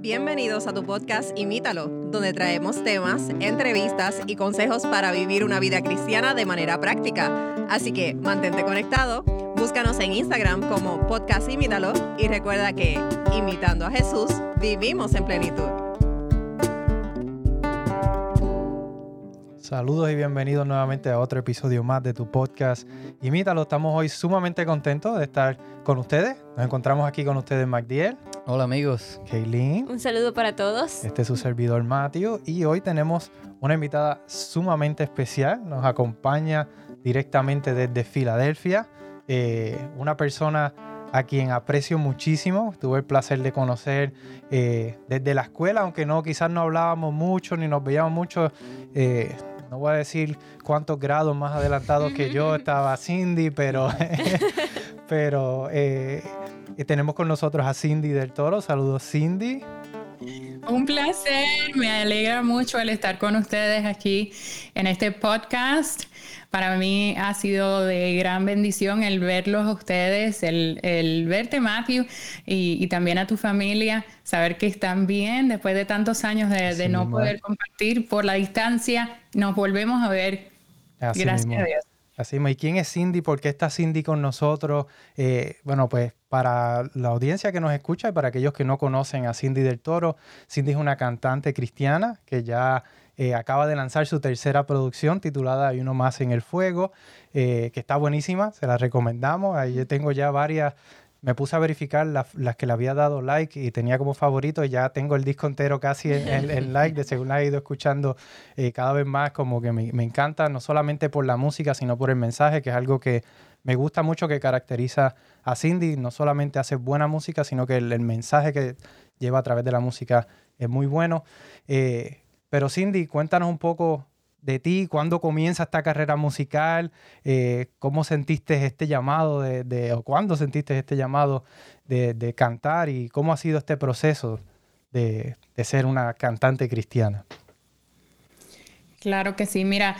Bienvenidos a tu podcast Imítalo, donde traemos temas, entrevistas y consejos para vivir una vida cristiana de manera práctica. Así que mantente conectado, búscanos en Instagram como Podcast Imítalo y recuerda que, imitando a Jesús, vivimos en plenitud. Saludos y bienvenidos nuevamente a otro episodio más de tu podcast Imítalo. Estamos hoy sumamente contentos de estar con ustedes. Nos encontramos aquí con ustedes, Magdiel. Hola amigos. Kayleen. Un saludo para todos. Este es su servidor Matthew y hoy tenemos una invitada sumamente especial. Nos acompaña directamente desde Filadelfia. Una persona a quien aprecio muchísimo. Tuve el placer de conocer desde la escuela, aunque quizás no hablábamos mucho ni nos veíamos mucho. No voy a decir cuántos grados más adelantados que yo estaba Cindy, pero tenemos con nosotros a Cindy del Toro. Saludos, Cindy. Un placer. Me alegra mucho el estar con ustedes aquí en este podcast. Para mí ha sido de gran bendición el verlos a ustedes, el verte, Matthew, y también a tu familia, saber que están bien después de tantos años de no poder compartir por la distancia. Nos volvemos a ver. Así Gracias mismo. A Dios. Así mismo. ¿Y quién es Cindy? ¿Por qué está Cindy con nosotros? Bueno, pues para la audiencia que nos escucha y para aquellos que no conocen a Cindy del Toro, Cindy es una cantante cristiana que ya acaba de lanzar su tercera producción titulada Hay Uno Más en el Fuego, que está buenísima, se la recomendamos. Ahí yo tengo ya varias. Me puse a verificar las que le había dado like y tenía como favorito, y ya tengo el disco entero casi en like, de según la he ido escuchando cada vez más, como que me encanta, no solamente por la música, sino por el mensaje, que es algo que me gusta mucho, que caracteriza a Cindy. No solamente hace buena música, sino que el mensaje que lleva a través de la música es muy bueno. Pero Cindy, cuéntanos un poco de ti, ¿cuándo comienza esta carrera musical? ¿Cómo sentiste este llamado o cuándo sentiste este llamado de cantar? ¿Y cómo ha sido este proceso de ser una cantante cristiana? Claro que sí. Mira,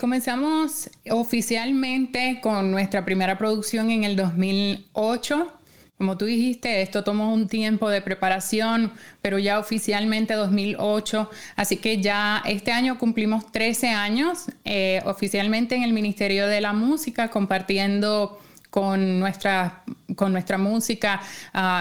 comenzamos oficialmente con nuestra primera producción en el 2008. Como tú dijiste, esto tomó un tiempo de preparación, pero ya oficialmente 2008. Así que ya este año cumplimos 13 años oficialmente en el Ministerio de la Música, compartiendo con nuestra música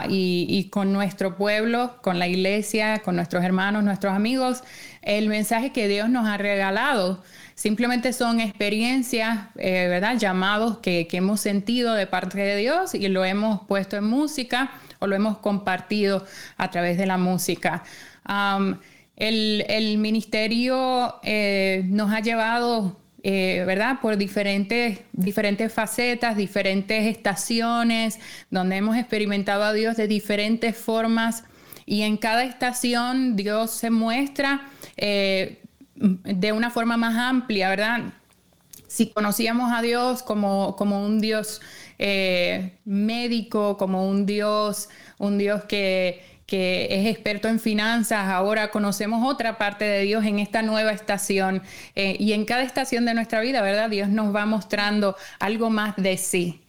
y con nuestro pueblo, con la iglesia, con nuestros hermanos, nuestros amigos, el mensaje que Dios nos ha regalado. Simplemente son experiencias, ¿verdad? Llamados que hemos sentido de parte de Dios y lo hemos puesto en música o lo hemos compartido a través de la música. El ministerio nos ha llevado, ¿verdad? Por diferentes facetas, diferentes estaciones, donde hemos experimentado a Dios de diferentes formas, y en cada estación Dios se muestra de una forma más amplia, ¿verdad? Si conocíamos a Dios como un Dios médico, como un Dios que es experto en finanzas, ahora conocemos otra parte de Dios en esta nueva estación. Y en cada estación de nuestra vida, ¿verdad? Dios nos va mostrando algo más de sí.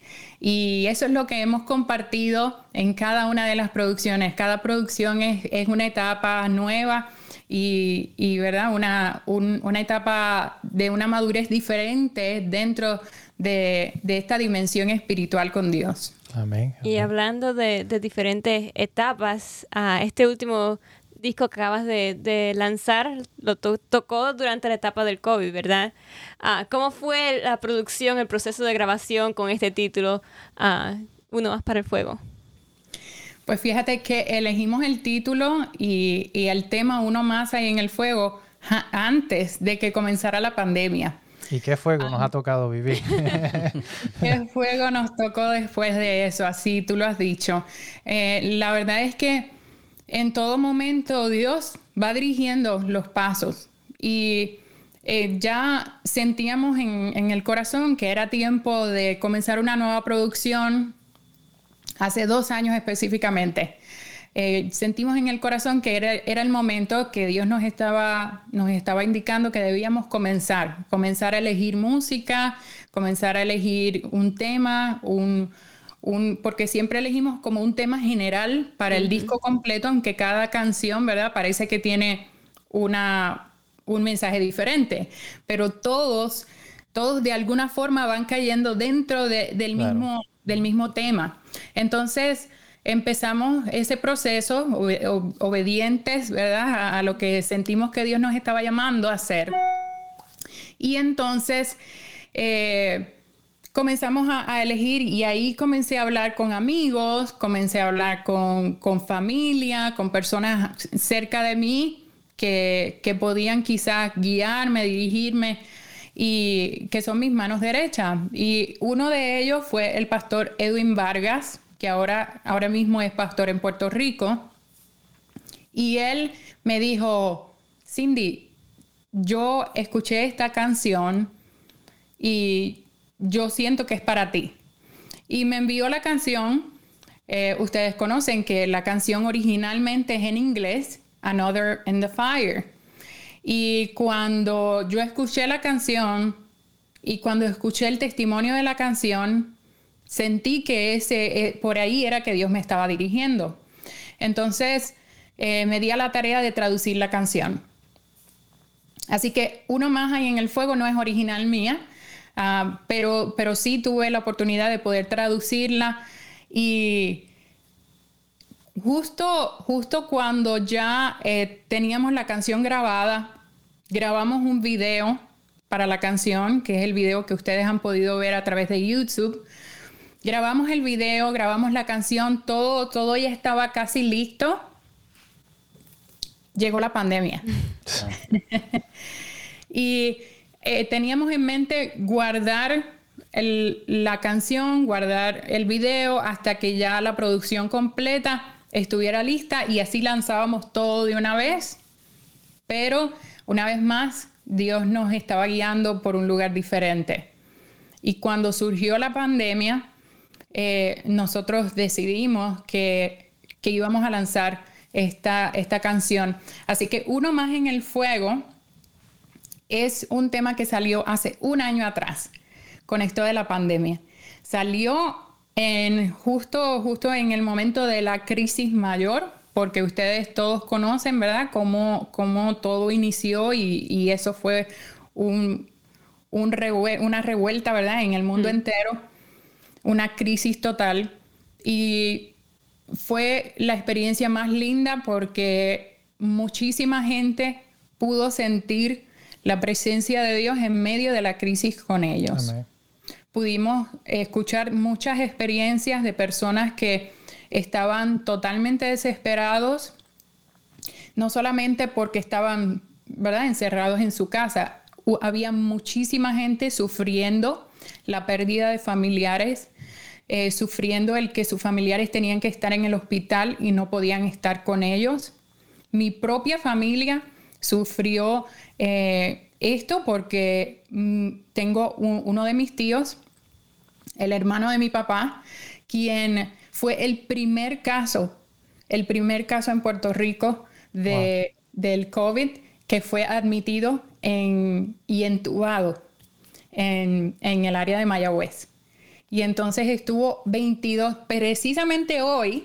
Y eso es lo que hemos compartido en cada una de las producciones. Cada producción es una etapa nueva y ¿verdad? Una etapa de una madurez diferente dentro de esta dimensión espiritual con Dios. Amén, amén. Y hablando de diferentes etapas, este último disco que acabas de lanzar lo tocó durante la etapa del COVID, ¿verdad? ¿Cómo fue la producción, el proceso de grabación con este título, Uno Más para el Fuego? Pues fíjate que elegimos el título y el tema Uno Más ahí en el Fuego antes de que comenzara la pandemia. ¿Y qué fuego nos ha tocado vivir? ¿Qué fuego nos tocó después de eso? Así tú lo has dicho. La verdad es que en todo momento Dios va dirigiendo los pasos. Y ya sentíamos en el corazón que era tiempo de comenzar una nueva producción hace 2 años específicamente. Sentimos en el corazón que era el momento que Dios nos estaba indicando que debíamos comenzar a elegir música, comenzar a elegir un tema, porque siempre elegimos como un tema general para el disco completo, aunque cada canción, ¿verdad?, parece que tiene un mensaje diferente, pero todos de alguna forma van cayendo dentro del mismo tema. Entonces empezamos ese proceso obedientes, ¿verdad?, a lo que sentimos que Dios nos estaba llamando a hacer. Y entonces comenzamos a elegir, y ahí comencé a hablar con amigos, comencé a hablar con familia, con personas cerca de mí que podían quizás guiarme, dirigirme, y que son mis manos derechas. Y uno de ellos fue el pastor Edwin Vargas, que ahora mismo es pastor en Puerto Rico. Y él me dijo: Cindy, yo escuché esta canción y yo siento que es para ti. Y me envió la canción. Ustedes conocen que la canción originalmente es en inglés, Another in the Fire. Y cuando yo escuché la canción y cuando escuché el testimonio de la canción, sentí que por ahí era que Dios me estaba dirigiendo. Entonces me di a la tarea de traducir la canción. Así que Uno Más Hay en el Fuego no es original mía, pero sí tuve la oportunidad de poder traducirla. Y justo cuando ya teníamos la canción grabada, grabamos un video para la canción, que es el video que ustedes han podido ver a través de YouTube. Grabamos el video, grabamos la canción, todo ya estaba casi listo. Llegó la pandemia. Y teníamos en mente guardar la canción, guardar el video hasta que ya la producción completa estuviera lista, y así lanzábamos todo de una vez. Pero una vez más, Dios nos estaba guiando por un lugar diferente. Y cuando surgió la pandemia, nosotros decidimos que íbamos a lanzar esta canción. Así que Uno Más en el Fuego es un tema que salió hace un año atrás, con esto de la pandemia. Salió justo en el momento de la crisis mayor, porque ustedes todos conocen, ¿verdad?, cómo todo inició, y eso fue una revuelta, ¿verdad?, en el mundo entero, una crisis total. Y fue la experiencia más linda porque muchísima gente pudo sentir la presencia de Dios en medio de la crisis con ellos. Amén. Pudimos escuchar muchas experiencias de personas que estaban totalmente desesperados, no solamente porque estaban, ¿verdad?, encerrados en su casa. Había muchísima gente sufriendo la pérdida de familiares, sufriendo el que sus familiares tenían que estar en el hospital y no podían estar con ellos. Mi propia familia sufrió esto porque tengo uno de mis tíos, el hermano de mi papá, quien fue el primer caso en Puerto Rico del COVID, que fue admitido y entubado en el área de Mayagüez. Y entonces estuvo 22, precisamente hoy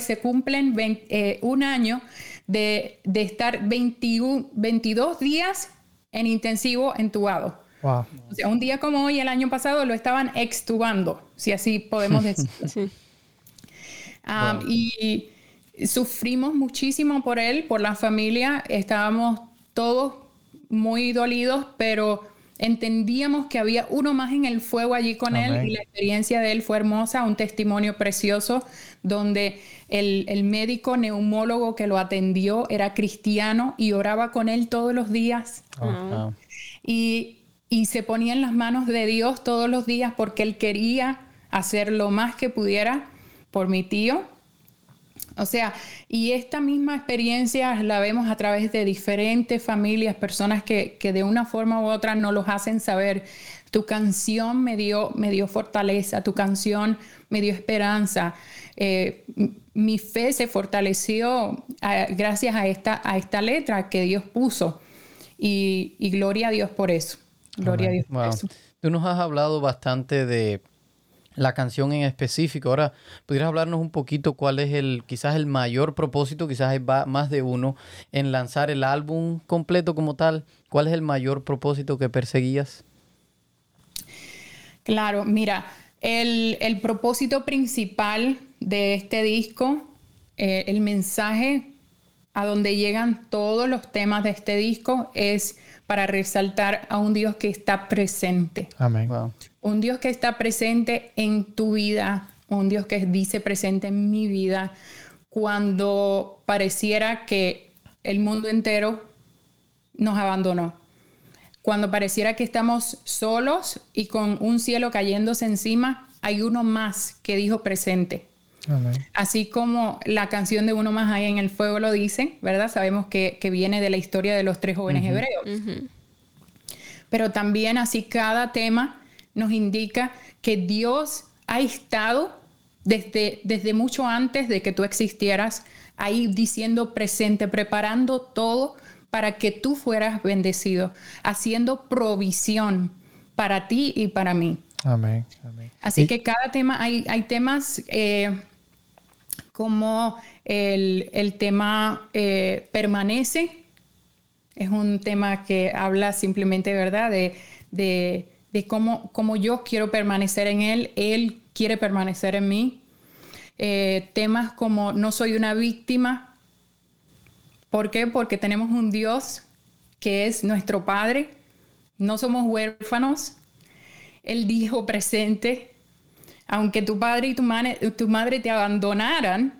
se cumplen un año de estar 22 días en intensivo entubado. Wow. O sea, un día como hoy, el año pasado, lo estaban extubando, si así podemos decirlo. Sí. Wow. Y sufrimos muchísimo por él, por la familia. Estábamos todos muy dolidos, pero entendíamos que había uno más en el fuego allí con él, y la experiencia de él fue hermosa, un testimonio precioso donde el médico neumólogo que lo atendió era cristiano y oraba con él todos los días. Oh. Y se ponía en las manos de Dios todos los días porque él quería hacer lo más que pudiera por mi tío. O sea, y esta misma experiencia la vemos a través de diferentes familias, personas que de una forma u otra nos los hacen saber. Tu canción me dio fortaleza, tu canción me dio esperanza. Mi fe se fortaleció gracias a esta letra que Dios puso. Y gloria a Dios por eso. Gloria a Dios por eso. Tú nos has hablado bastante de la canción en específico. Ahora, ¿pudieras hablarnos un poquito cuál es quizás el mayor propósito, quizás hay más de uno, en lanzar el álbum completo como tal? ¿Cuál es el mayor propósito que perseguías? Claro, mira, el propósito principal de este disco, el mensaje a donde llegan todos los temas de este disco es para resaltar a un Dios que está presente. Amén. Wow. Un Dios que está presente en tu vida, un Dios que dice presente en mi vida, cuando pareciera que el mundo entero nos abandonó, cuando pareciera que estamos solos y con un cielo cayéndose encima, hay uno más que dijo presente. Amén. Así como la canción de Uno Más Hay en el Fuego lo dice, ¿verdad? Sabemos que viene de la historia de los 3 jóvenes hebreos. Uh-huh. Pero también así cada tema nos indica que Dios ha estado desde mucho antes de que tú existieras, ahí diciendo presente, preparando todo para que tú fueras bendecido, haciendo provisión para ti y para mí. Amén. Amén. Así que cada tema, hay temas como el tema permanece, es un tema que habla simplemente, ¿verdad?, de cómo yo quiero permanecer en él quiere permanecer en mí. Temas como no soy una víctima. ¿Por qué? Porque tenemos un Dios que es nuestro Padre, no somos huérfanos. Él dijo presente, aunque tu padre y tu madre te abandonaran,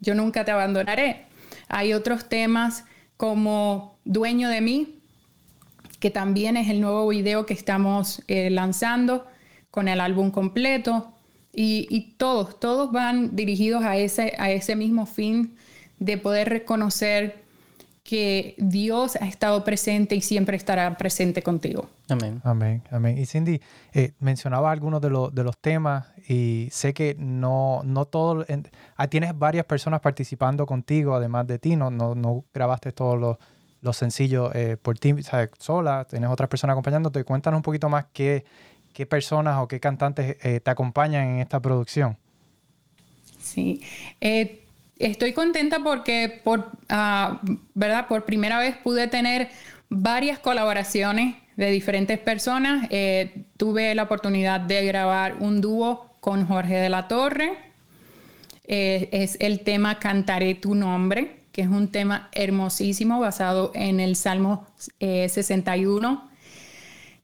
yo nunca te abandonaré. Hay otros temas como Dueño de mí, que también es el nuevo video que estamos lanzando con el álbum completo. Y todos van dirigidos a ese mismo fin de poder reconocer que Dios ha estado presente y siempre estará presente contigo. Amén. Amén, amén. Y Cindy, mencionaba algunos de los temas y sé que no todo... tienes varias personas participando contigo, además de ti. No grabaste todos los sencillos por ti, ¿sabes?, sola. Tienes otras personas acompañándote. Cuéntanos un poquito más qué personas o qué cantantes te acompañan en esta producción. Sí. Estoy contenta porque ¿verdad?, por primera vez pude tener varias colaboraciones de diferentes personas. Tuve la oportunidad de grabar un dúo con Jorge de la Torre. Es el tema Cantaré tu nombre, que es un tema hermosísimo basado en el Salmo 61.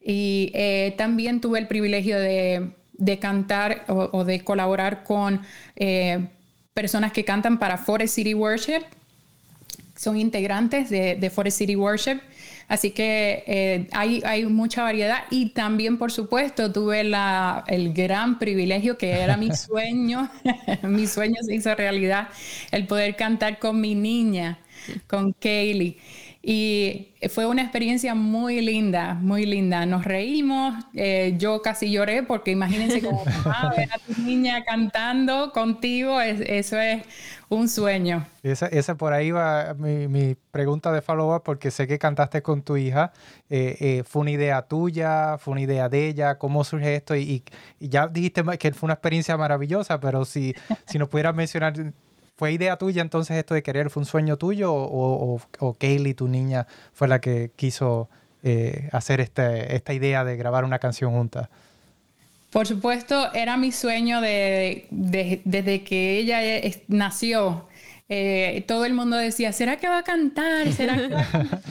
Y también tuve el privilegio de cantar o de colaborar con... personas que cantan para Forest City Worship, son integrantes de Forest City Worship, así que hay mucha variedad. Y también, por supuesto, tuve el gran privilegio, que era mi sueño, mi sueño se hizo realidad, el poder cantar con mi niña, con Kayleen. Y fue una experiencia muy linda, muy linda. Nos reímos, yo casi lloré porque imagínense como mamá, ver a tu niña cantando contigo, eso es un sueño. Esa por ahí va mi pregunta de follow-up, porque sé que cantaste con tu hija. ¿Fue una idea tuya? ¿Fue una idea de ella? ¿Cómo surge esto? Y ya dijiste que fue una experiencia maravillosa, pero si nos pudieras mencionar... ¿Fue idea tuya entonces esto de querer? ¿Fue un sueño tuyo o Kaylee, tu niña, fue la que quiso hacer esta idea de grabar una canción juntas? Por supuesto, era mi sueño desde que ella nació. Todo el mundo decía, ¿será que va a cantar? ¿Será que va a cantar?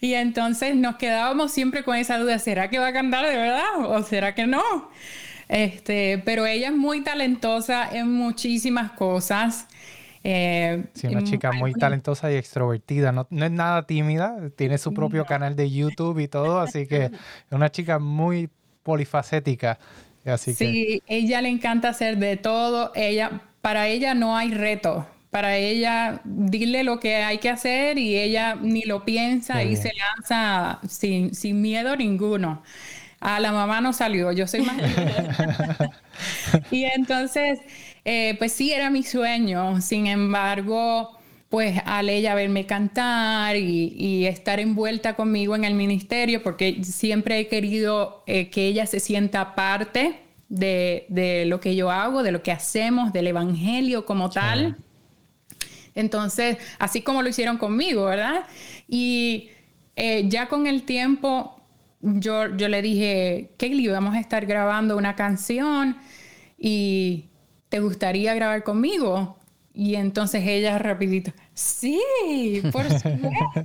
Y entonces nos quedábamos siempre con esa duda, ¿será que va a cantar de verdad o será que no? Pero ella es muy talentosa en muchísimas cosas. Sí, una chica muy talentosa y extrovertida. No es nada tímida, tiene su propio canal de YouTube y todo, así que es una chica muy polifacética. Así que... Sí, ella le encanta hacer de todo. Para ella no hay reto. Para ella, dile lo que hay que hacer y ella ni lo piensa y se lanza sin miedo ninguno. A la mamá no salió, yo soy más linda. Y entonces, pues sí, era mi sueño. Sin embargo, pues al ella verme cantar y estar envuelta conmigo en el ministerio, porque siempre he querido que ella se sienta parte de lo que yo hago, de lo que hacemos, del evangelio como tal. Entonces, así como lo hicieron conmigo, ¿verdad? Y ya con el tiempo, yo le dije, Kaylee, vamos a estar grabando una canción y ¿te gustaría grabar conmigo? Y entonces ella rapidito, sí, por supuesto.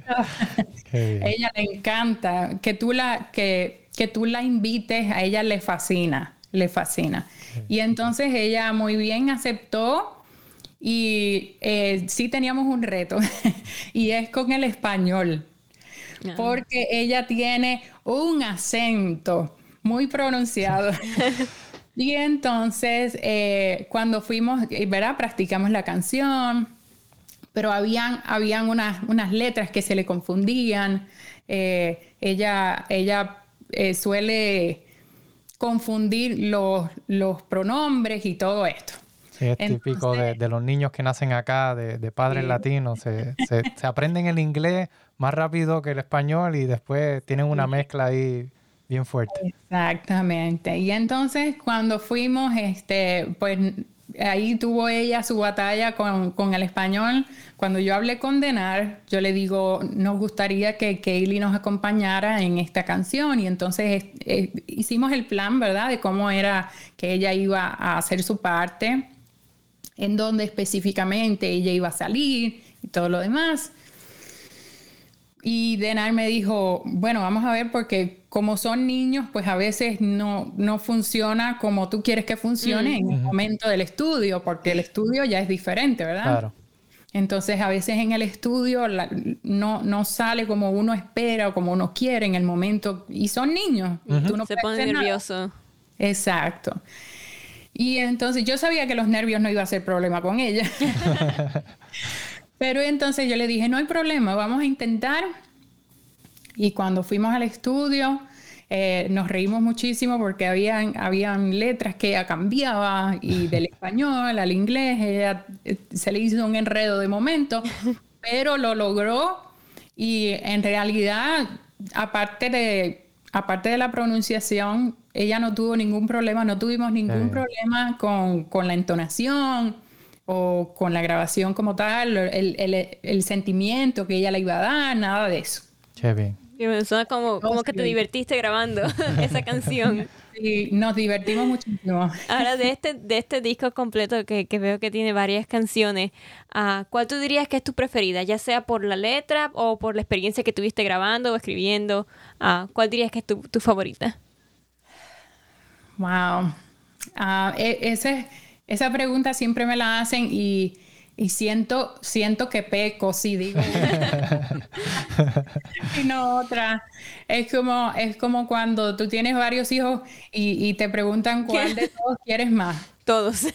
Ella le encanta. Que tú la invites, a ella le fascina, le fascina. Y entonces ella muy bien aceptó. Y sí teníamos un reto y es con el español, porque ella tiene un acento muy pronunciado. Y entonces cuando fuimos, ¿verdad? Practicamos la canción, pero habían unas letras que se le confundían. Ella suele confundir los pronombres y todo esto. Sí, es típico de los niños que nacen acá, de padres latinos. Se aprenden el inglés más rápido que el español y después tienen una mezcla ahí bien fuerte. Exactamente. Y entonces cuando fuimos, pues ahí tuvo ella su batalla con el español. Cuando yo hablé con Denar, yo le digo, nos gustaría que Kaylee nos acompañara en esta canción. Y entonces hicimos el plan, ¿verdad? De cómo era que ella iba a hacer su parte, en dónde específicamente ella iba a salir y todo lo demás. Y Denar me dijo, bueno, vamos a ver, porque como son niños, pues a veces no funciona como tú quieres que funcione en el momento del estudio, porque el estudio ya es diferente, ¿verdad? Claro. Entonces, a veces en el estudio no sale como uno espera o como uno quiere en el momento. Y son niños. Tú no se pone nervioso. Exacto. Y entonces yo sabía que los nervios no iba a ser problema con ella. Pero entonces yo le dije, no hay problema, vamos a intentar. Y cuando fuimos al estudio, nos reímos muchísimo porque habían letras que ella cambiaba, y del español al inglés, ella se le hizo un enredo de momento, pero lo logró. Y en realidad, aparte de la pronunciación, ella no tuvo ningún problema, no tuvimos ningún problema con la entonación o con la grabación como tal, el sentimiento que ella le iba a dar, nada de eso. Qué bien. Y me suena como que te divertiste grabando esa canción. Sí, nos divertimos muchísimo. Ahora, de este disco completo que veo que tiene varias canciones, ¿cuál tú dirías que es tu preferida? Ya sea por la letra o por la experiencia que tuviste grabando o escribiendo, ¿cuál dirías que es tu favorita? Wow. Esa pregunta siempre me la hacen y siento que peco, sí, digo. Y no otra. Es como cuando tú tienes varios hijos y te preguntan cuál de todos quieres más. Todos.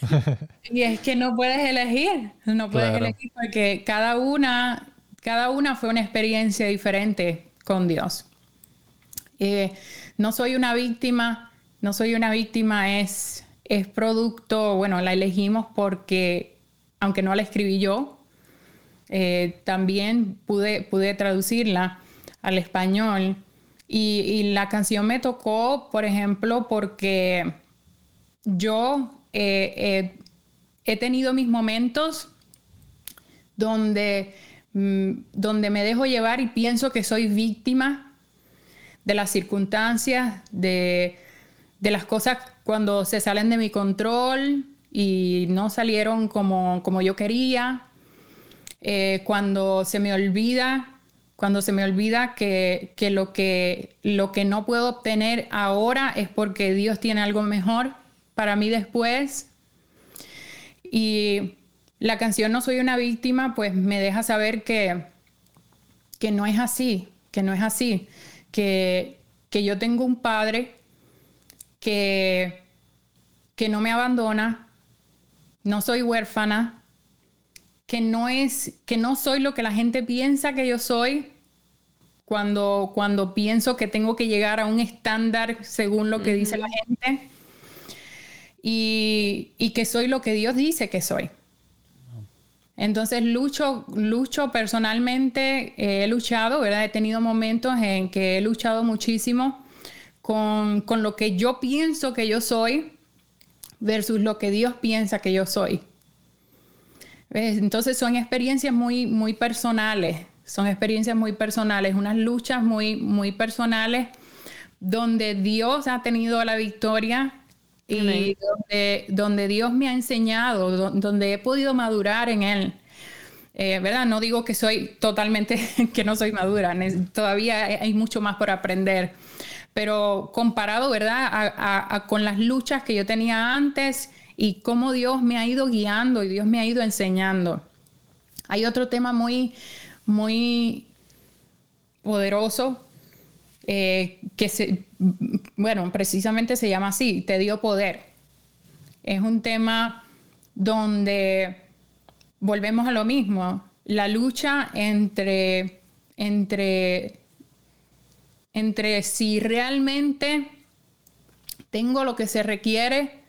Y es que no puedes elegir. No puedes elegir porque cada una fue una experiencia diferente con Dios. No soy una víctima es producto, bueno, la elegimos porque, aunque no la escribí yo, también pude traducirla al español. Y la canción me tocó, por ejemplo, porque yo he tenido mis momentos donde me dejo llevar y pienso que soy víctima de las circunstancias, de las cosas cuando se salen de mi control y no salieron como yo quería, cuando se me olvida que lo que no puedo obtener ahora es porque Dios tiene algo mejor para mí después. Y la canción No Soy Una Víctima pues me deja saber que no es así, que yo tengo un padre que no me abandona, no soy huérfana, que no soy lo que la gente piensa que yo soy cuando pienso que tengo que llegar a un estándar según lo que dice la gente, y que soy lo que Dios dice que soy. Entonces lucho personalmente, he luchado, ¿verdad? He tenido momentos en que he luchado muchísimo con lo que yo pienso que yo soy, versus lo que Dios piensa que yo soy. ¿Ves? Entonces son experiencias muy, muy personales. Son experiencias muy personales, unas luchas muy, muy personales donde Dios ha tenido la victoria y donde Dios me ha enseñado, donde he podido madurar en Él. ¿Verdad? No digo que soy totalmente, que no soy madura, todavía hay mucho más por aprender, pero comparado, ¿verdad?, con las luchas que yo tenía antes y cómo Dios me ha ido guiando y Dios me ha ido enseñando. Hay otro tema muy, muy poderoso precisamente se llama así, te dio poder. Es un tema donde volvemos a lo mismo, la lucha entre si realmente tengo lo que se requiere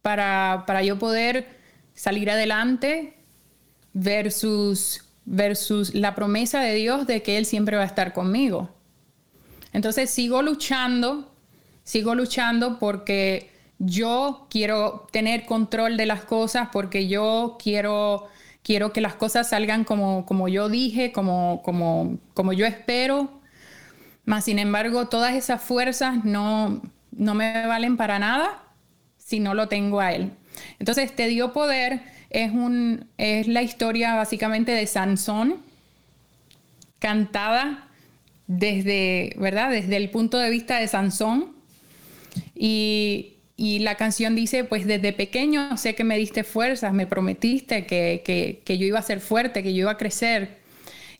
para yo poder salir adelante versus la promesa de Dios de que Él siempre va a estar conmigo. Entonces sigo luchando porque yo quiero tener control de las cosas, porque yo quiero que las cosas salgan como yo dije, como yo espero. Mas, sin embargo, todas esas fuerzas no me valen para nada si no lo tengo a Él. Entonces, te dio poder es la historia básicamente de Sansón, cantada desde el punto de vista de Sansón. Y la canción dice, pues desde pequeño sé que me diste fuerzas, me prometiste que yo iba a ser fuerte, que yo iba a crecer.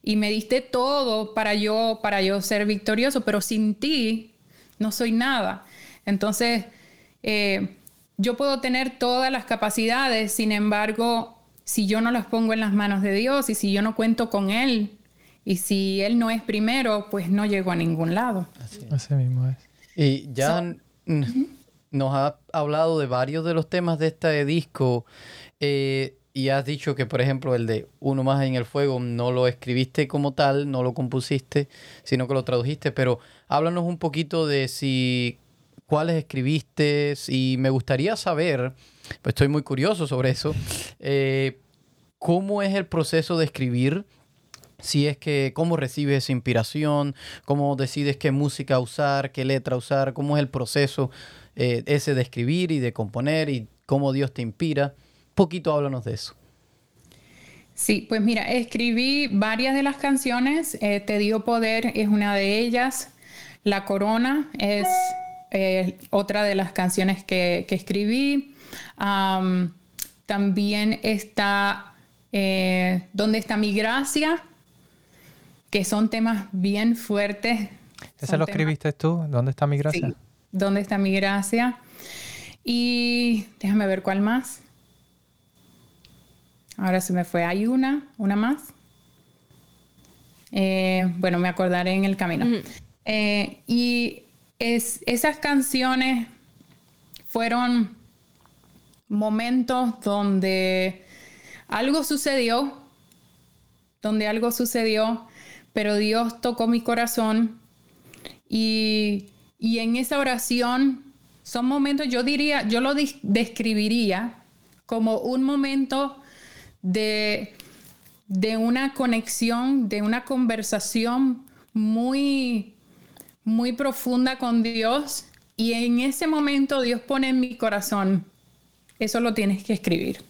Y me diste todo para yo ser victorioso, pero sin ti no soy nada. Entonces, yo puedo tener todas las capacidades, sin embargo, si yo no las pongo en las manos de Dios y si yo no cuento con Él y si Él no es primero, pues no llego a ningún lado. Así mismo es. Y ya... Nos ha hablado de varios de los temas de este disco y has dicho que, por ejemplo, el de Uno Más en el Fuego no lo escribiste como tal, no lo compusiste, sino que lo tradujiste. Pero háblanos un poquito de cuáles escribiste, y me gustaría saber, pues estoy muy curioso sobre eso, cómo es el proceso de escribir. Si es que, ¿cómo recibes inspiración? ¿Cómo decides qué música usar, qué letra usar? ¿Cómo es el proceso ese de escribir y de componer y cómo Dios te inspira? Un poquito háblanos de eso. Sí, pues mira, escribí varias de las canciones. Te dio poder es una de ellas. La corona es otra de las canciones que escribí. También está ¿Dónde está mi gracia?, que son temas bien fuertes. ¿Ese lo escribiste tú? ¿Dónde está mi gracia? Sí. ¿Dónde está mi gracia? Y déjame ver cuál más. Ahora se me fue. Hay una más. Me acordaré en el camino. Uh-huh. Esas canciones fueron momentos donde algo sucedió. Pero Dios tocó mi corazón y en esa oración son momentos, describiría como un momento de una conexión, de una conversación muy, muy profunda con Dios, y en ese momento Dios pone en mi corazón, eso lo tienes que escribir.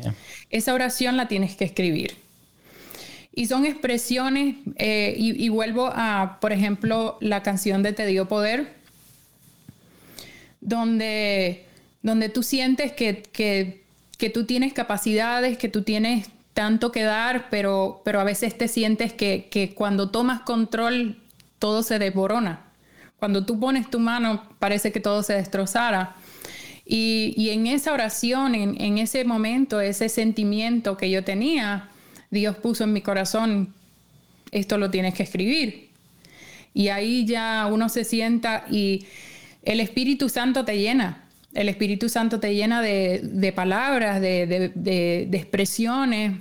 Yeah. Esa oración la tienes que escribir. Y son expresiones, y vuelvo a, por ejemplo, la canción de Te dio poder, donde tú sientes que tú tienes capacidades, que tú tienes tanto que dar, pero a veces te sientes que cuando tomas control todo se desborona. Cuando tú pones tu mano parece que todo se destrozara. Y en esa oración, en ese momento, ese sentimiento que yo tenía... Dios puso en mi corazón, esto lo tienes que escribir. Y ahí ya uno se sienta y el Espíritu Santo te llena. El Espíritu Santo te llena de palabras, de expresiones,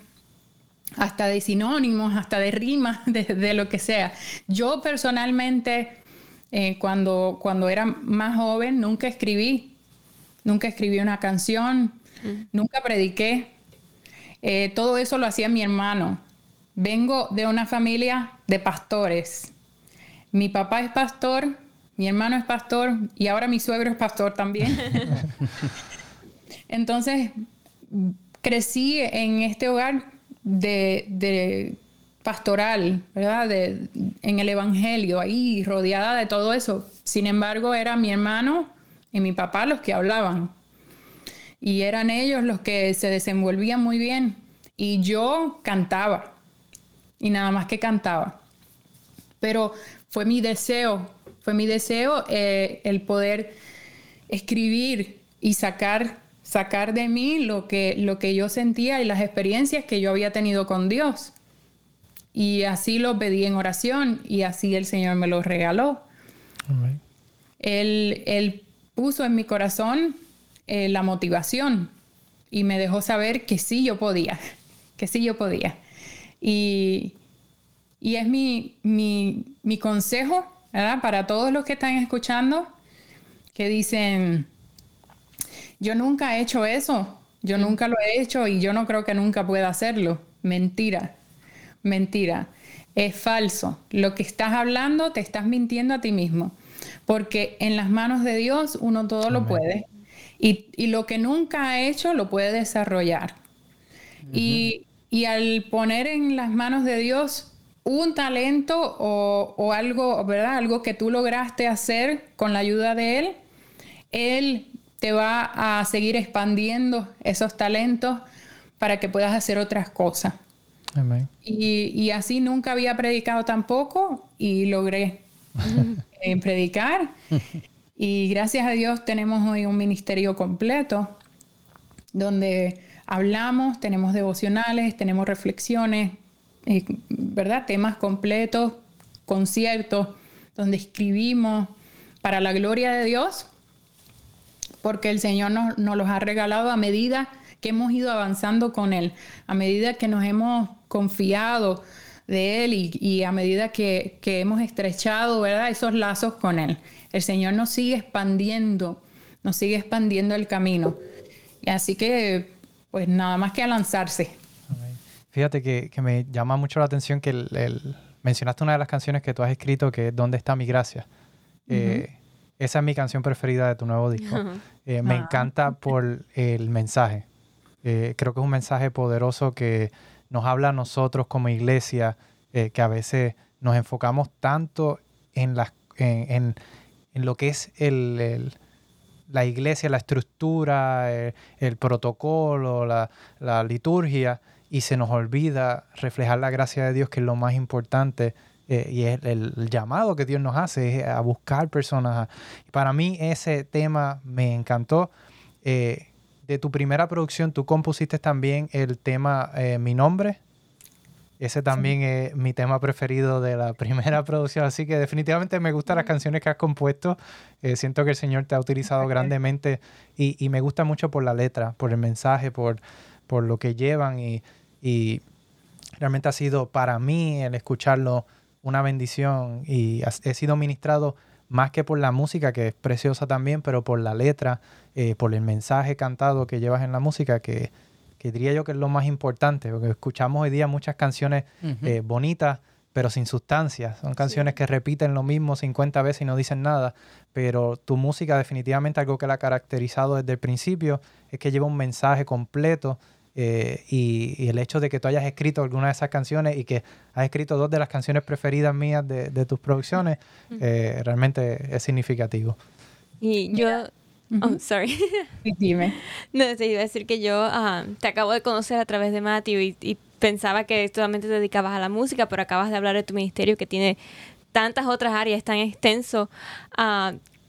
hasta de sinónimos, hasta de rimas, de lo que sea. Yo personalmente, cuando era más joven, nunca escribí. nunca escribí una canción, nunca prediqué. Todo eso lo hacía mi hermano. Vengo de una familia de pastores. Mi papá es pastor, mi hermano es pastor y ahora mi suegro es pastor también. Entonces, crecí en este hogar de pastoral, ¿verdad? En el evangelio, ahí rodeada de todo eso. Sin embargo, era mi hermano y mi papá los que hablaban. Y eran ellos los que se desenvolvían muy bien. Y yo cantaba. Y nada más que cantaba. Pero fue mi deseo el poder escribir y sacar de mí lo que yo sentía y las experiencias que yo había tenido con Dios. Y así lo pedí en oración y así el Señor me lo regaló. Amén. Él puso en mi corazón la motivación y me dejó saber que sí yo podía, que sí yo podía. Y es mi consejo, ¿verdad? Para todos los que están escuchando, que dicen, yo nunca he hecho eso, yo nunca lo he hecho y yo no creo que nunca pueda hacerlo. Mentira. Es falso. Lo que estás hablando, te estás mintiendo a ti mismo. Porque en las manos de Dios uno todo lo puede. Y lo que nunca ha hecho lo puede desarrollar. Uh-huh. Y al poner en las manos de Dios un talento o algo, ¿verdad? Algo que tú lograste hacer con la ayuda de Él, Él te va a seguir expandiendo esos talentos para que puedas hacer otras cosas. Amén. Y así nunca había predicado tampoco y logré predicar. Y gracias a Dios tenemos hoy un ministerio completo donde hablamos, tenemos devocionales, tenemos reflexiones, ¿verdad? Temas completos, conciertos, donde escribimos para la gloria de Dios, porque el Señor nos los ha regalado a medida que hemos ido avanzando con Él, a medida que nos hemos confiado de Él y a medida que hemos estrechado, ¿verdad? Esos lazos con Él. El Señor nos sigue expandiendo el camino. Así que pues nada más que a lanzarse. Fíjate que me llama mucho la atención que mencionaste una de las canciones que tú has escrito, que es ¿Dónde está mi gracia? Uh-huh. Esa es mi canción preferida de tu nuevo disco. Uh-huh. Me encanta por el mensaje. Creo que es un mensaje poderoso que nos habla a nosotros como iglesia, que a veces nos enfocamos tanto en lo que es la iglesia, la estructura, el protocolo, la liturgia, y se nos olvida reflejar la gracia de Dios, que es lo más importante, y es el llamado que Dios nos hace, es a buscar personas. Para mí ese tema me encantó. De tu primera producción, tú compusiste también el tema Mi Nombre. Ese también es mi tema preferido de la primera producción, así que definitivamente me gustan las canciones que has compuesto. Siento que el Señor te ha utilizado grandemente y me gusta mucho por la letra, por el mensaje, por lo que llevan y realmente ha sido para mí el escucharlo una bendición y he sido ministrado más que por la música, que es preciosa también, pero por la letra, por el mensaje cantado que llevas en la música, que diría yo que es lo más importante, porque escuchamos hoy día muchas canciones bonitas, pero sin sustancia. Son canciones que repiten lo mismo 50 veces y no dicen nada, pero tu música, definitivamente algo que la ha caracterizado desde el principio es que lleva un mensaje completo, y el hecho de que tú hayas escrito alguna de esas canciones y que has escrito dos de las canciones preferidas mías de tus producciones, realmente es significativo. Y yo... Oh, sorry. Dime. No, te iba a decir que yo te acabo de conocer a través de Matthew y pensaba que solamente te dedicabas a la música, pero acabas de hablar de tu ministerio que tiene tantas otras áreas, tan extenso.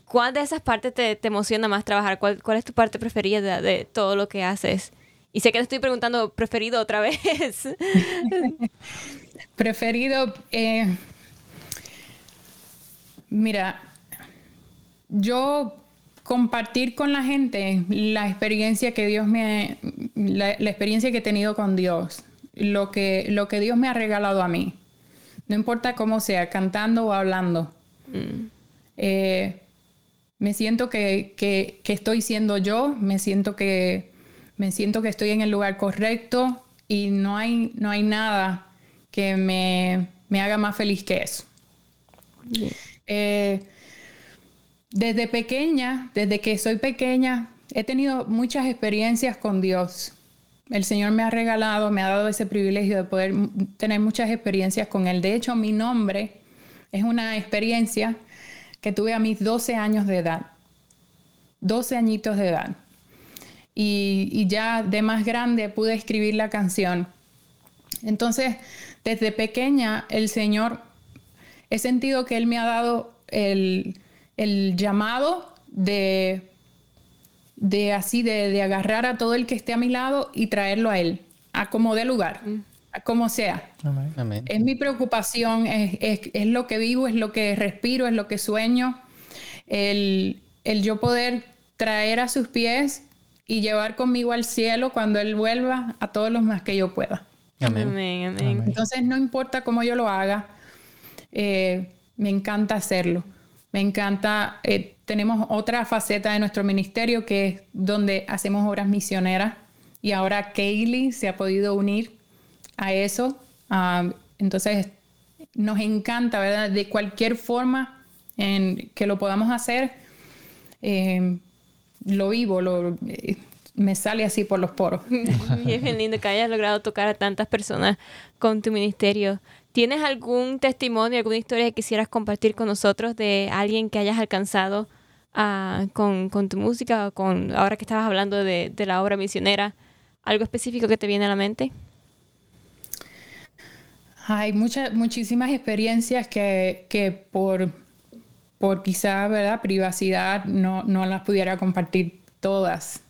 ¿Cuál de esas partes te emociona más trabajar? ¿Cuál es tu parte preferida de todo lo que haces? Y sé que te estoy preguntando preferido otra vez. Preferido. Mira, yo... compartir con la gente la experiencia que Dios la experiencia que he tenido con Dios, lo que Dios me ha regalado a mí, no importa cómo sea, cantando o hablando. Me siento que estoy siendo yo, me siento que estoy en el lugar correcto y no hay nada que me haga más feliz que eso. Yeah. Desde que soy pequeña, he tenido muchas experiencias con Dios. El Señor me ha dado ese privilegio de poder tener muchas experiencias con Él. De hecho, mi nombre es una experiencia que tuve a mis 12 años de edad. 12 añitos de edad. Y ya de más grande pude escribir la canción. Entonces, desde pequeña, el Señor, he sentido que Él me ha dado el llamado de agarrar a todo el que esté a mi lado y traerlo a Él, a como dé lugar, a como sea. Amén. Amén. Es mi preocupación, es lo que vivo, es lo que respiro, es lo que sueño. El yo poder traer a sus pies y llevar conmigo al cielo cuando Él vuelva a todos los más que yo pueda. Amén. Amén, amén. Entonces no importa cómo yo lo haga, me encanta hacerlo. Me encanta, tenemos otra faceta de nuestro ministerio que es donde hacemos obras misioneras y ahora Kayleen se ha podido unir a eso. Entonces nos encanta, ¿verdad? De cualquier forma en que lo podamos hacer, lo vivo, me sale así por los poros. Y es bien lindo que hayas logrado tocar a tantas personas con tu ministerio. ¿Tienes algún testimonio, alguna historia que quisieras compartir con nosotros de alguien que hayas alcanzado con tu música o con ahora que estabas hablando de la obra misionera? ¿Algo específico que te viene a la mente? Hay muchísimas experiencias que por quizá, ¿verdad?, privacidad no las pudiera compartir todas.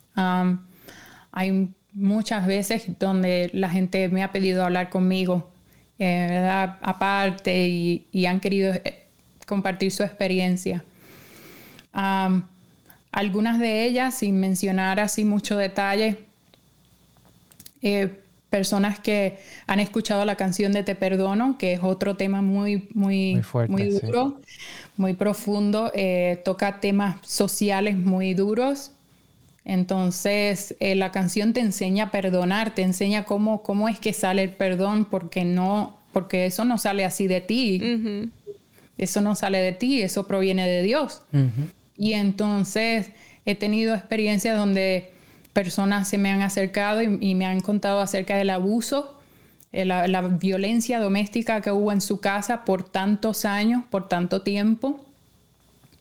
Hay muchas veces donde la gente me ha pedido hablar conmigo, ¿verdad?, aparte y han querido compartir su experiencia. Algunas de ellas, sin mencionar así mucho detalle, personas que han escuchado la canción de Te Perdono, que es otro tema muy fuerte, muy duro, sí, muy profundo, toca temas sociales muy duros. Entonces, la canción te enseña a perdonar, te enseña cómo es que sale el perdón, porque eso no sale así de ti. Uh-huh. Eso no sale de ti, eso proviene de Dios. Uh-huh. Y entonces he tenido experiencias donde personas se me han acercado y me han contado acerca del abuso, la violencia doméstica que hubo en su casa por tantos años, por tanto tiempo,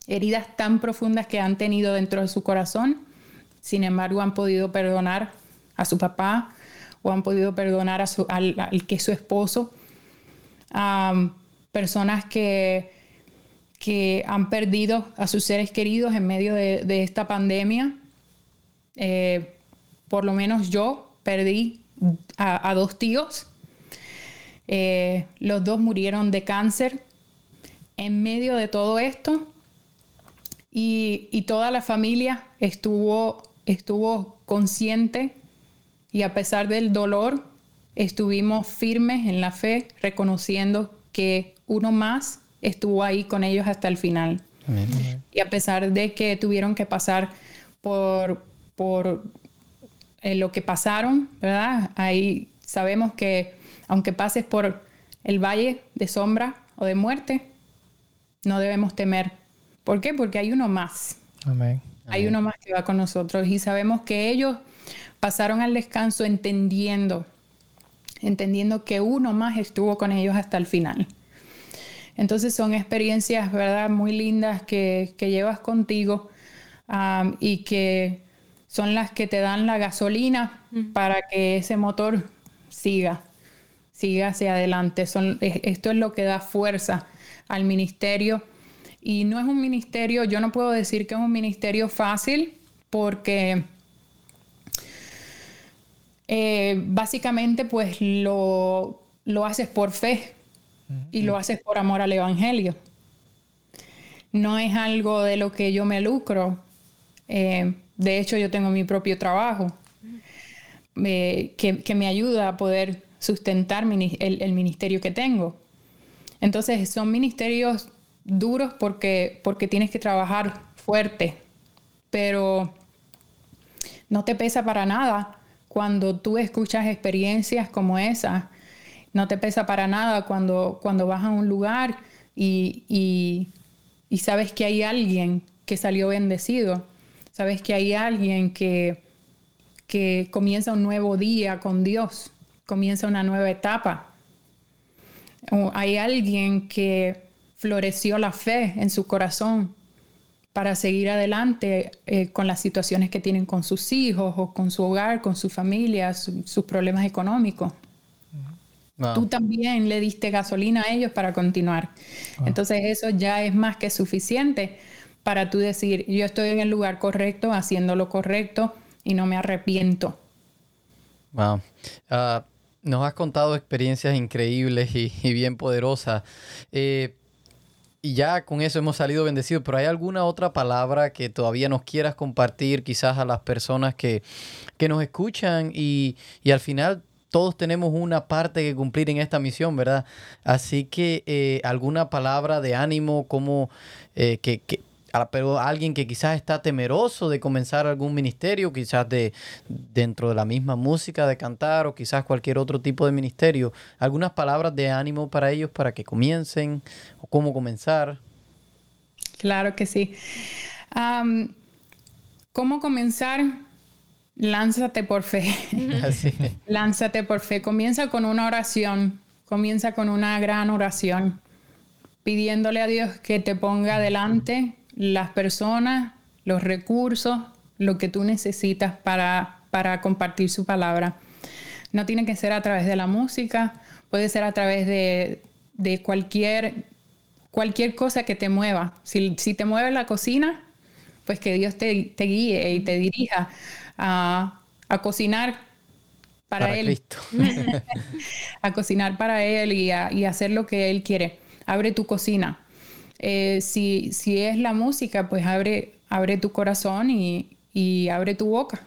heridas tan profundas que han tenido dentro de su corazón. Sin embargo, han podido perdonar a su papá o han podido perdonar al que es su esposo. Personas que han perdido a sus seres queridos en medio de esta pandemia. Por lo menos yo perdí a dos tíos. Los dos murieron de cáncer. En medio de todo esto, y toda la familia estuvo consciente y a pesar del dolor estuvimos firmes en la fe, reconociendo que uno más estuvo ahí con ellos hasta el final. Amén. Y a pesar de que tuvieron que pasar por lo que pasaron, ¿verdad? Ahí sabemos que aunque pases por el valle de sombra o de muerte, no debemos temer. ¿Por qué? Porque hay uno más. Amén. Hay uno más que va con nosotros y sabemos que ellos pasaron al descanso entendiendo que uno más estuvo con ellos hasta el final. Entonces son experiencias, ¿verdad?, muy lindas que llevas contigo y que son las que te dan la gasolina para que ese motor siga hacia adelante. Esto es lo que da fuerza al ministerio. Y no es un ministerio, yo no puedo decir que es un ministerio fácil porque básicamente pues lo haces por fe y lo haces por amor al evangelio. No es algo de lo que yo me lucro. De hecho, yo tengo mi propio trabajo que me ayuda a poder sustentar el ministerio que tengo. Entonces son ministerios duros porque tienes que trabajar fuerte, pero no te pesa para nada cuando tú escuchas experiencias como esas. No te pesa para nada cuando vas a un lugar y sabes que hay alguien que salió bendecido. Sabes que hay alguien que comienza un nuevo día con Dios, comienza una nueva etapa. O hay alguien que floreció la fe en su corazón para seguir adelante con las situaciones que tienen con sus hijos o con su hogar, con su familia, sus problemas económicos. Wow. Tú también le diste gasolina a ellos para continuar. Wow. Entonces eso ya es más que suficiente para tú decir, yo estoy en el lugar correcto, haciendo lo correcto y no me arrepiento. Wow. Nos has contado experiencias increíbles y bien poderosas. Y ya con eso hemos salido bendecidos, pero ¿hay alguna otra palabra que todavía nos quieras compartir quizás a las personas que nos escuchan? Y al final todos tenemos una parte que cumplir en esta misión, ¿verdad? Así que alguna palabra de ánimo como pero alguien que quizás está temeroso de comenzar algún ministerio, quizás dentro de la misma música, de cantar o quizás cualquier otro tipo de ministerio. ¿Algunas palabras de ánimo para ellos para que comiencen o cómo comenzar? Claro que sí. ¿Cómo comenzar? Lánzate por fe. Así. Lánzate por fe. Comienza con una oración. Comienza con una gran oración, pidiéndole a Dios que te ponga adelante las personas, los recursos, lo que tú necesitas para compartir su palabra. No tiene que ser a través de la música, puede ser a través de cualquier cosa que te mueva. Si te mueve la cocina, pues que Dios te guíe y te dirija a cocinar para Él. Cristo. A cocinar para Él y hacer lo que Él quiere. Abre tu cocina. Si es la música, pues abre tu corazón y abre tu boca.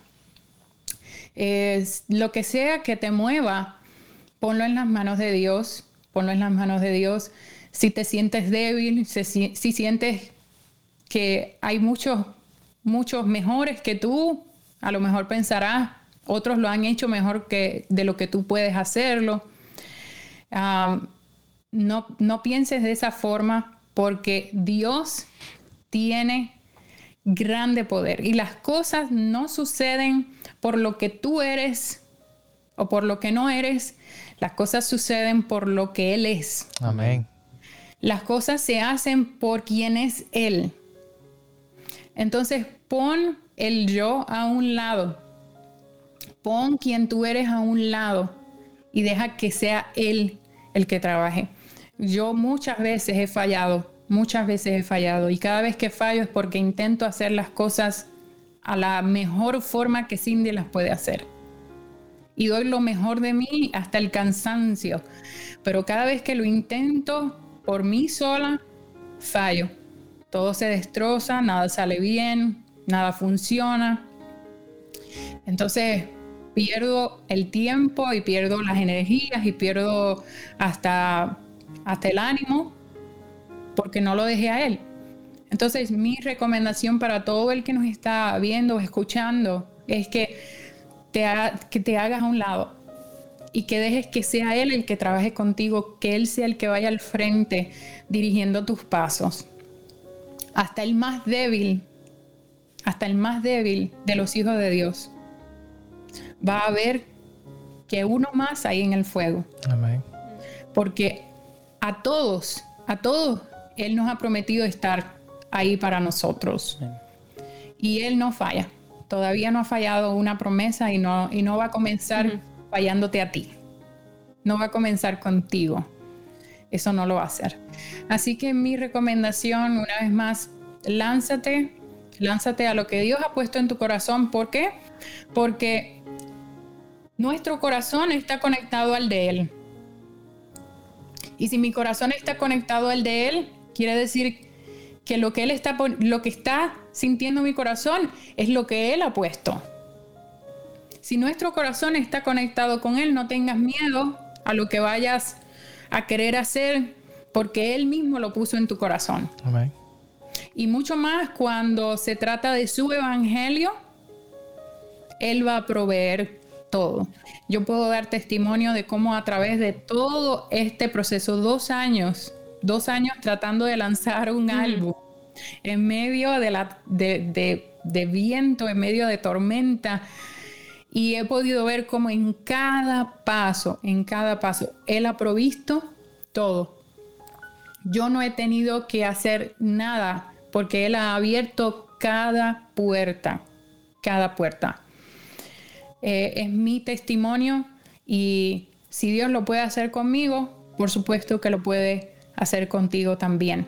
Lo que sea que te mueva, ponlo en las manos de Dios. Ponlo en las manos de Dios. Si te sientes débil, si sientes que hay muchos mejores que tú, a lo mejor pensarás, otros lo han hecho mejor de lo que tú puedes hacerlo. No pienses de esa forma, porque Dios tiene grande poder y las cosas no suceden por lo que tú eres o por lo que no eres. Las cosas suceden por lo que Él es. Amén. Las cosas se hacen por quien es Él. Entonces pon el yo a un lado. Pon quien tú eres a un lado y deja que sea Él el que trabaje. Yo muchas veces he fallado y cada vez que fallo es porque intento hacer las cosas a la mejor forma que Cindy las puede hacer. Y doy lo mejor de mí hasta el cansancio, pero cada vez que lo intento por mí sola, fallo. Todo se destroza, nada sale bien, nada funciona. Entonces pierdo el tiempo y pierdo las energías y pierdo hasta el ánimo, porque no lo dejé a Él. Entonces, mi recomendación para todo el que nos está viendo o escuchando es que te hagas a un lado y que dejes que sea Él el que trabaje contigo, que Él sea el que vaya al frente dirigiendo tus pasos. Hasta el más débil de los hijos de Dios va a haber que uno más hay en el fuego. Amén. Porque a todos, Él nos ha prometido estar ahí para nosotros. Amén. Y Él no falla. Todavía no ha fallado una promesa y no va a comenzar fallándote a ti. No va a comenzar contigo. Eso no lo va a hacer. Así que mi recomendación, una vez más, lánzate a lo que Dios ha puesto en tu corazón. ¿Por qué? Porque nuestro corazón está conectado al de Él. Y si mi corazón está conectado al de Él, quiere decir que lo que está sintiendo mi corazón es lo que Él ha puesto. Si nuestro corazón está conectado con Él, no tengas miedo a lo que vayas a querer hacer, porque Él mismo lo puso en tu corazón. Amén. y mucho más cuando se trata de su evangelio. Él va a proveer todo. Yo puedo dar testimonio de cómo a través de todo este proceso, 2 años tratando de lanzar un álbum en medio de viento, en medio de tormenta, y he podido ver cómo en cada paso, Él ha provisto todo. Yo no he tenido que hacer nada porque Él ha abierto cada puerta. Es mi testimonio, y si Dios lo puede hacer conmigo, por supuesto que lo puede hacer contigo también.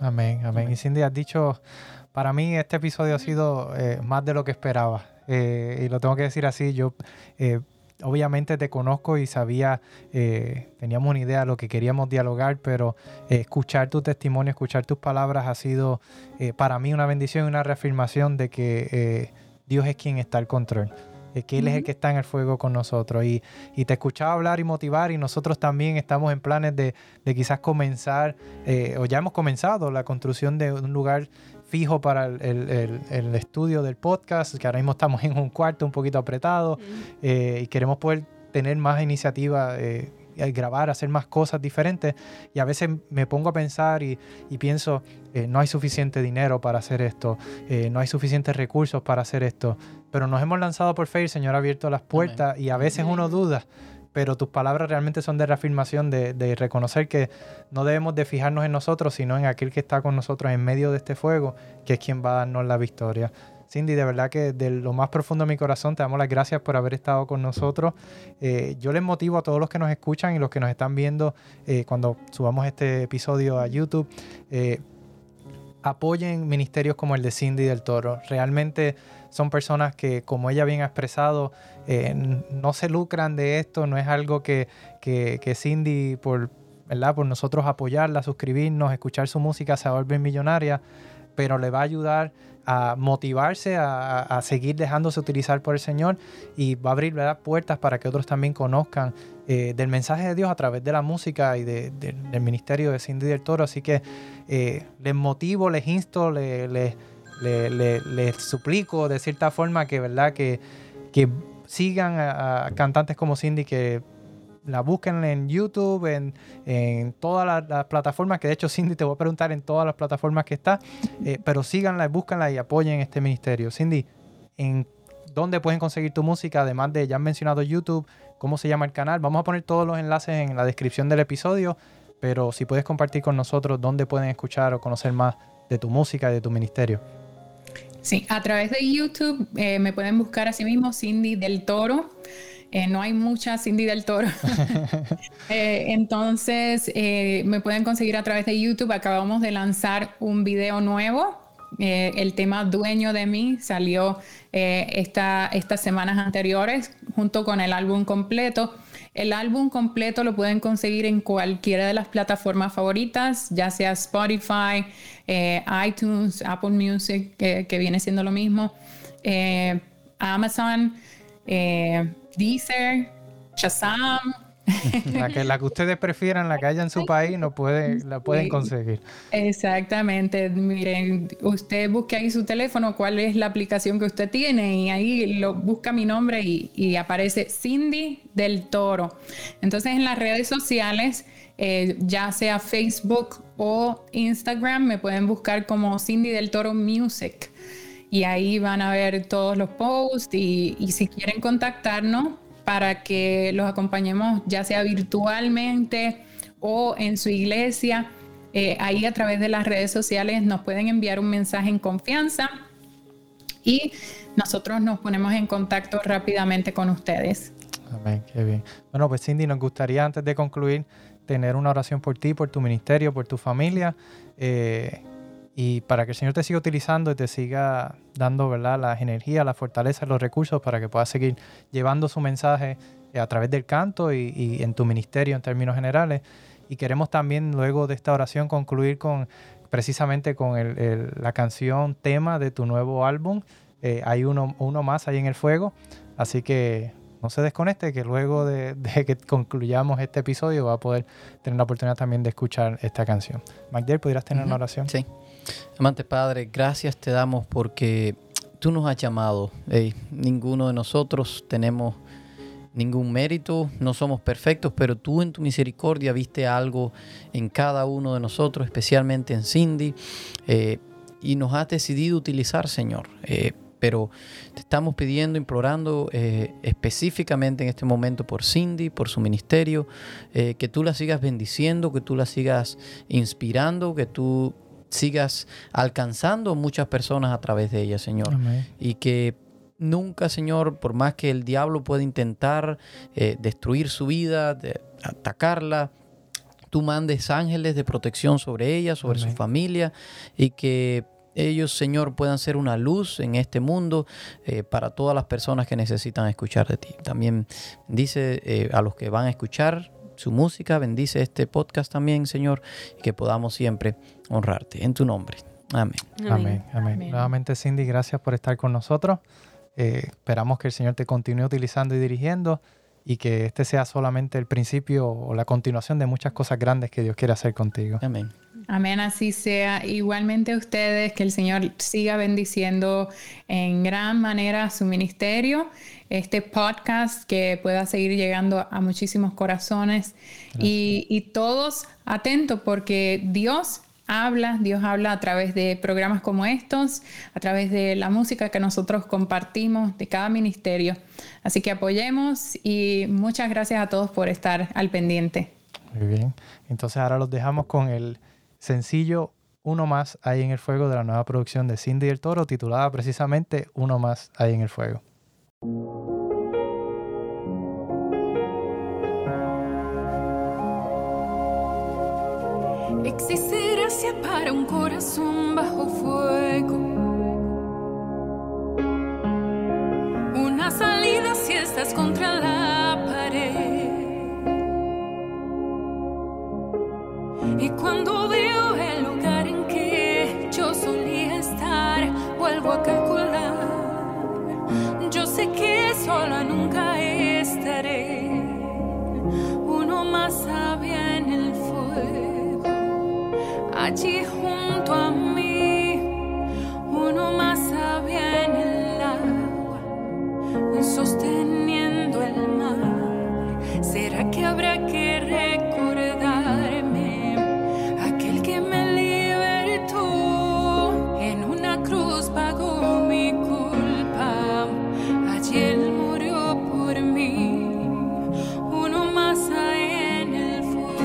Amén, amén. Y Cindy, has dicho, para mí este episodio ha sido más de lo que esperaba. Y lo tengo que decir así, yo obviamente te conozco y sabía, teníamos una idea de lo que queríamos dialogar, pero escuchar tu testimonio, escuchar tus palabras ha sido para mí una bendición y una reafirmación de que Dios es quien está al control, que Él es el que está en el fuego con nosotros, y te escuchaba hablar y motivar, y nosotros también estamos en planes de quizás comenzar o ya hemos comenzado la construcción de un lugar fijo para el estudio del podcast, que ahora mismo estamos en un cuarto un poquito apretado, y queremos poder tener más iniciativa, grabar, hacer más cosas diferentes. Y a veces me pongo a pensar y pienso, no hay suficiente dinero para hacer esto, no hay suficientes recursos para hacer esto, pero nos hemos lanzado por fe, el Señor ha abierto las puertas. Amén. Y a veces uno duda, pero tus palabras realmente son de reafirmación, de reconocer que no debemos de fijarnos en nosotros, sino en aquel que está con nosotros en medio de este fuego, que es quien va a darnos la victoria. Cindy, de verdad que de lo más profundo de mi corazón te damos las gracias por haber estado con nosotros. Yo les motivo a todos los que nos escuchan y los que nos están viendo cuando subamos este episodio a YouTube, apoyen ministerios como el de Cindy del Toro. Realmente son personas que, como ella bien ha expresado, no se lucran de esto, no es algo que Cindy, por nosotros apoyarla, suscribirnos, escuchar su música, se va a volver millonaria, pero le va a ayudar a motivarse, a seguir dejándose utilizar por el Señor, y va a abrir, ¿verdad?, puertas para que otros también conozcan del mensaje de Dios a través de la música y del ministerio de Cindy del Toro. Así que les motivo, les insto, les suplico de cierta forma que, ¿verdad?, que sigan a cantantes como Cindy, que la busquen en YouTube, en todas las plataformas, que de hecho Cindy te voy a preguntar en todas las plataformas que está, pero síganla, búscanla y apoyen este ministerio. Cindy, ¿en dónde pueden conseguir tu música? Además de, ya han mencionado YouTube, ¿cómo se llama el canal? Vamos a poner todos los enlaces en la descripción del episodio, pero si puedes compartir con nosotros dónde pueden escuchar o conocer más de tu música y de tu ministerio. Sí, a través de YouTube me pueden buscar así mismo, Cindy del Toro. No hay mucha Cindy del Toro. Entonces me pueden conseguir a través de YouTube. Acabamos de lanzar un video nuevo. El tema Dueño de Mí salió estas semanas anteriores junto con el álbum completo. El álbum completo lo pueden conseguir en cualquiera de las plataformas favoritas, ya sea Spotify, iTunes, Apple Music, que viene siendo lo mismo, Amazon, Deezer, Shazam, la que ustedes prefieran, la que haya en su país, la pueden conseguir. Exactamente. Miren, usted busque ahí su teléfono, cuál es la aplicación que usted tiene, y ahí busca mi nombre y aparece Cindy del Toro. Entonces, en las redes sociales, ya sea Facebook o Instagram, me pueden buscar como Cindy del Toro Music, y ahí van a ver todos los posts, y si quieren contactarnos para que los acompañemos, ya sea virtualmente o en su iglesia, ahí a través de las redes sociales nos pueden enviar un mensaje en confianza y nosotros nos ponemos en contacto rápidamente con ustedes. Amén, qué bien. Bueno, pues Cindy, nos gustaría, antes de concluir, tener una oración por ti, por tu ministerio, por tu familia, y para que el Señor te siga utilizando y te siga dando, ¿verdad?, las energías, las fortalezas, los recursos para que puedas seguir llevando su mensaje a través del canto y en tu ministerio en términos generales. Y queremos también, luego de esta oración, concluir precisamente con la canción tema de tu nuevo álbum, Hay Uno Más ahí en el Fuego. Así que no se desconecte, que luego de que concluyamos este episodio va a poder tener la oportunidad también de escuchar esta canción. Magdiel, ¿podrías tener una oración? Sí. Amante Padre, gracias te damos porque tú nos has llamado. Ninguno de nosotros tenemos ningún mérito, no somos perfectos, pero tú en tu misericordia viste algo en cada uno de nosotros, especialmente en Cindy, y nos has decidido utilizar, Señor. Pero te estamos pidiendo, implorando específicamente en este momento por Cindy, por su ministerio, que tú la sigas bendiciendo, que tú la sigas inspirando, que tú sigas alcanzando muchas personas a través de ella, Señor. Amén. Y que nunca, Señor, por más que el diablo pueda intentar destruir su vida, atacarla, tú mandes ángeles de protección sobre ella, sobre Amén. Su familia, y que ellos, Señor, puedan ser una luz en este mundo para todas las personas que necesitan escuchar de ti. También dice a los que van a escuchar su música, bendice este podcast también, Señor, y que podamos siempre honrarte en tu nombre. Amén. Amén. Amén. Amén. Amén. Nuevamente, Cindy, gracias por estar con nosotros. Esperamos que el Señor te continúe utilizando y dirigiendo, y que este sea solamente el principio o la continuación de muchas cosas grandes que Dios quiere hacer contigo. Amén. Amén, así sea. Igualmente a ustedes, que el Señor siga bendiciendo en gran manera su ministerio, este podcast, que pueda seguir llegando a muchísimos corazones. Y todos atentos, porque Dios habla a través de programas como estos, a través de la música que nosotros compartimos de cada ministerio. Así que apoyemos, y muchas gracias a todos por estar al pendiente. Muy bien. Entonces ahora los dejamos con el sencillo Uno Más Hay en el Fuego, de la nueva producción de Cindy del Toro, titulada precisamente Uno Más Hay en el Fuego. Existe gracia para un corazón bajo fuego, una salida si estás contra la pared. Y cuando veo el lugar en que yo solía estar, vuelvo a calcular. Yo sé que sola nunca estaré. Uno más había en el fuego, allí junto a mí. Uno más había en el agua, sosteniendo el mar. ¿Será que habrá que recordarme aquel que me libertó? En una cruz pagó mi culpa, allí él murió por mí. Uno más hay en el fuego.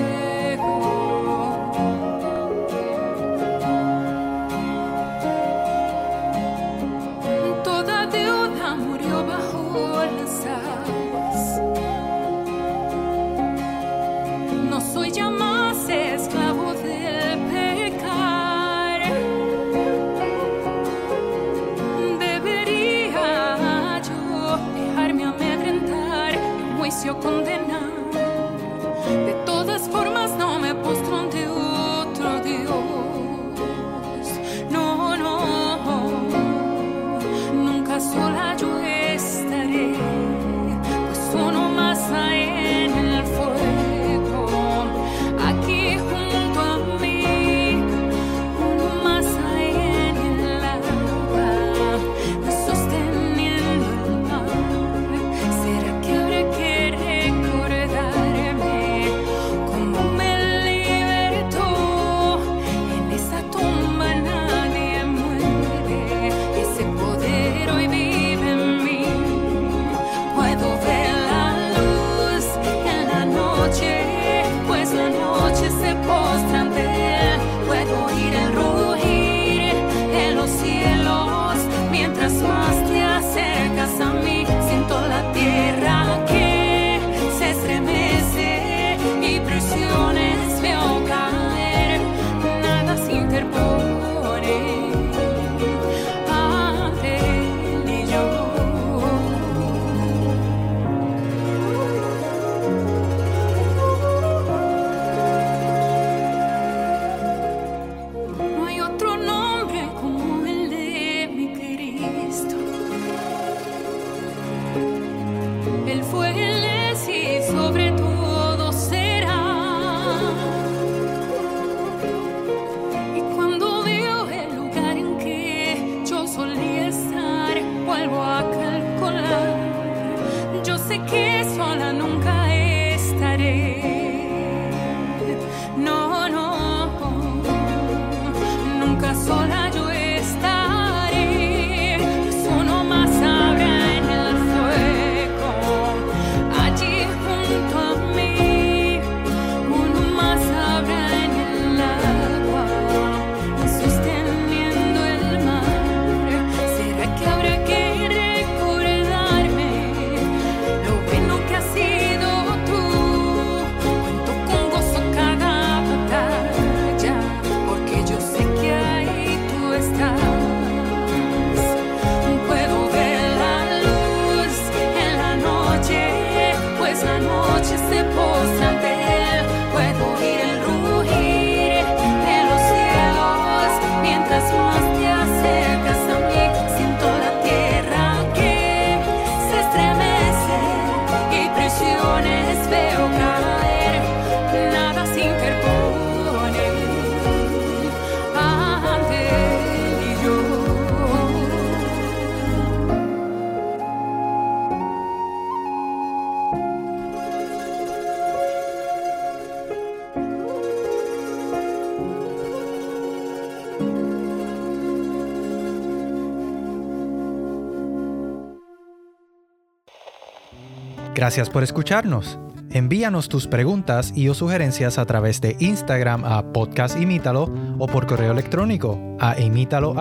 Gracias por escucharnos. Envíanos tus preguntas y o sugerencias a través de Instagram a Podcast Imítalo o por correo electrónico a imítalo@wpssda.org.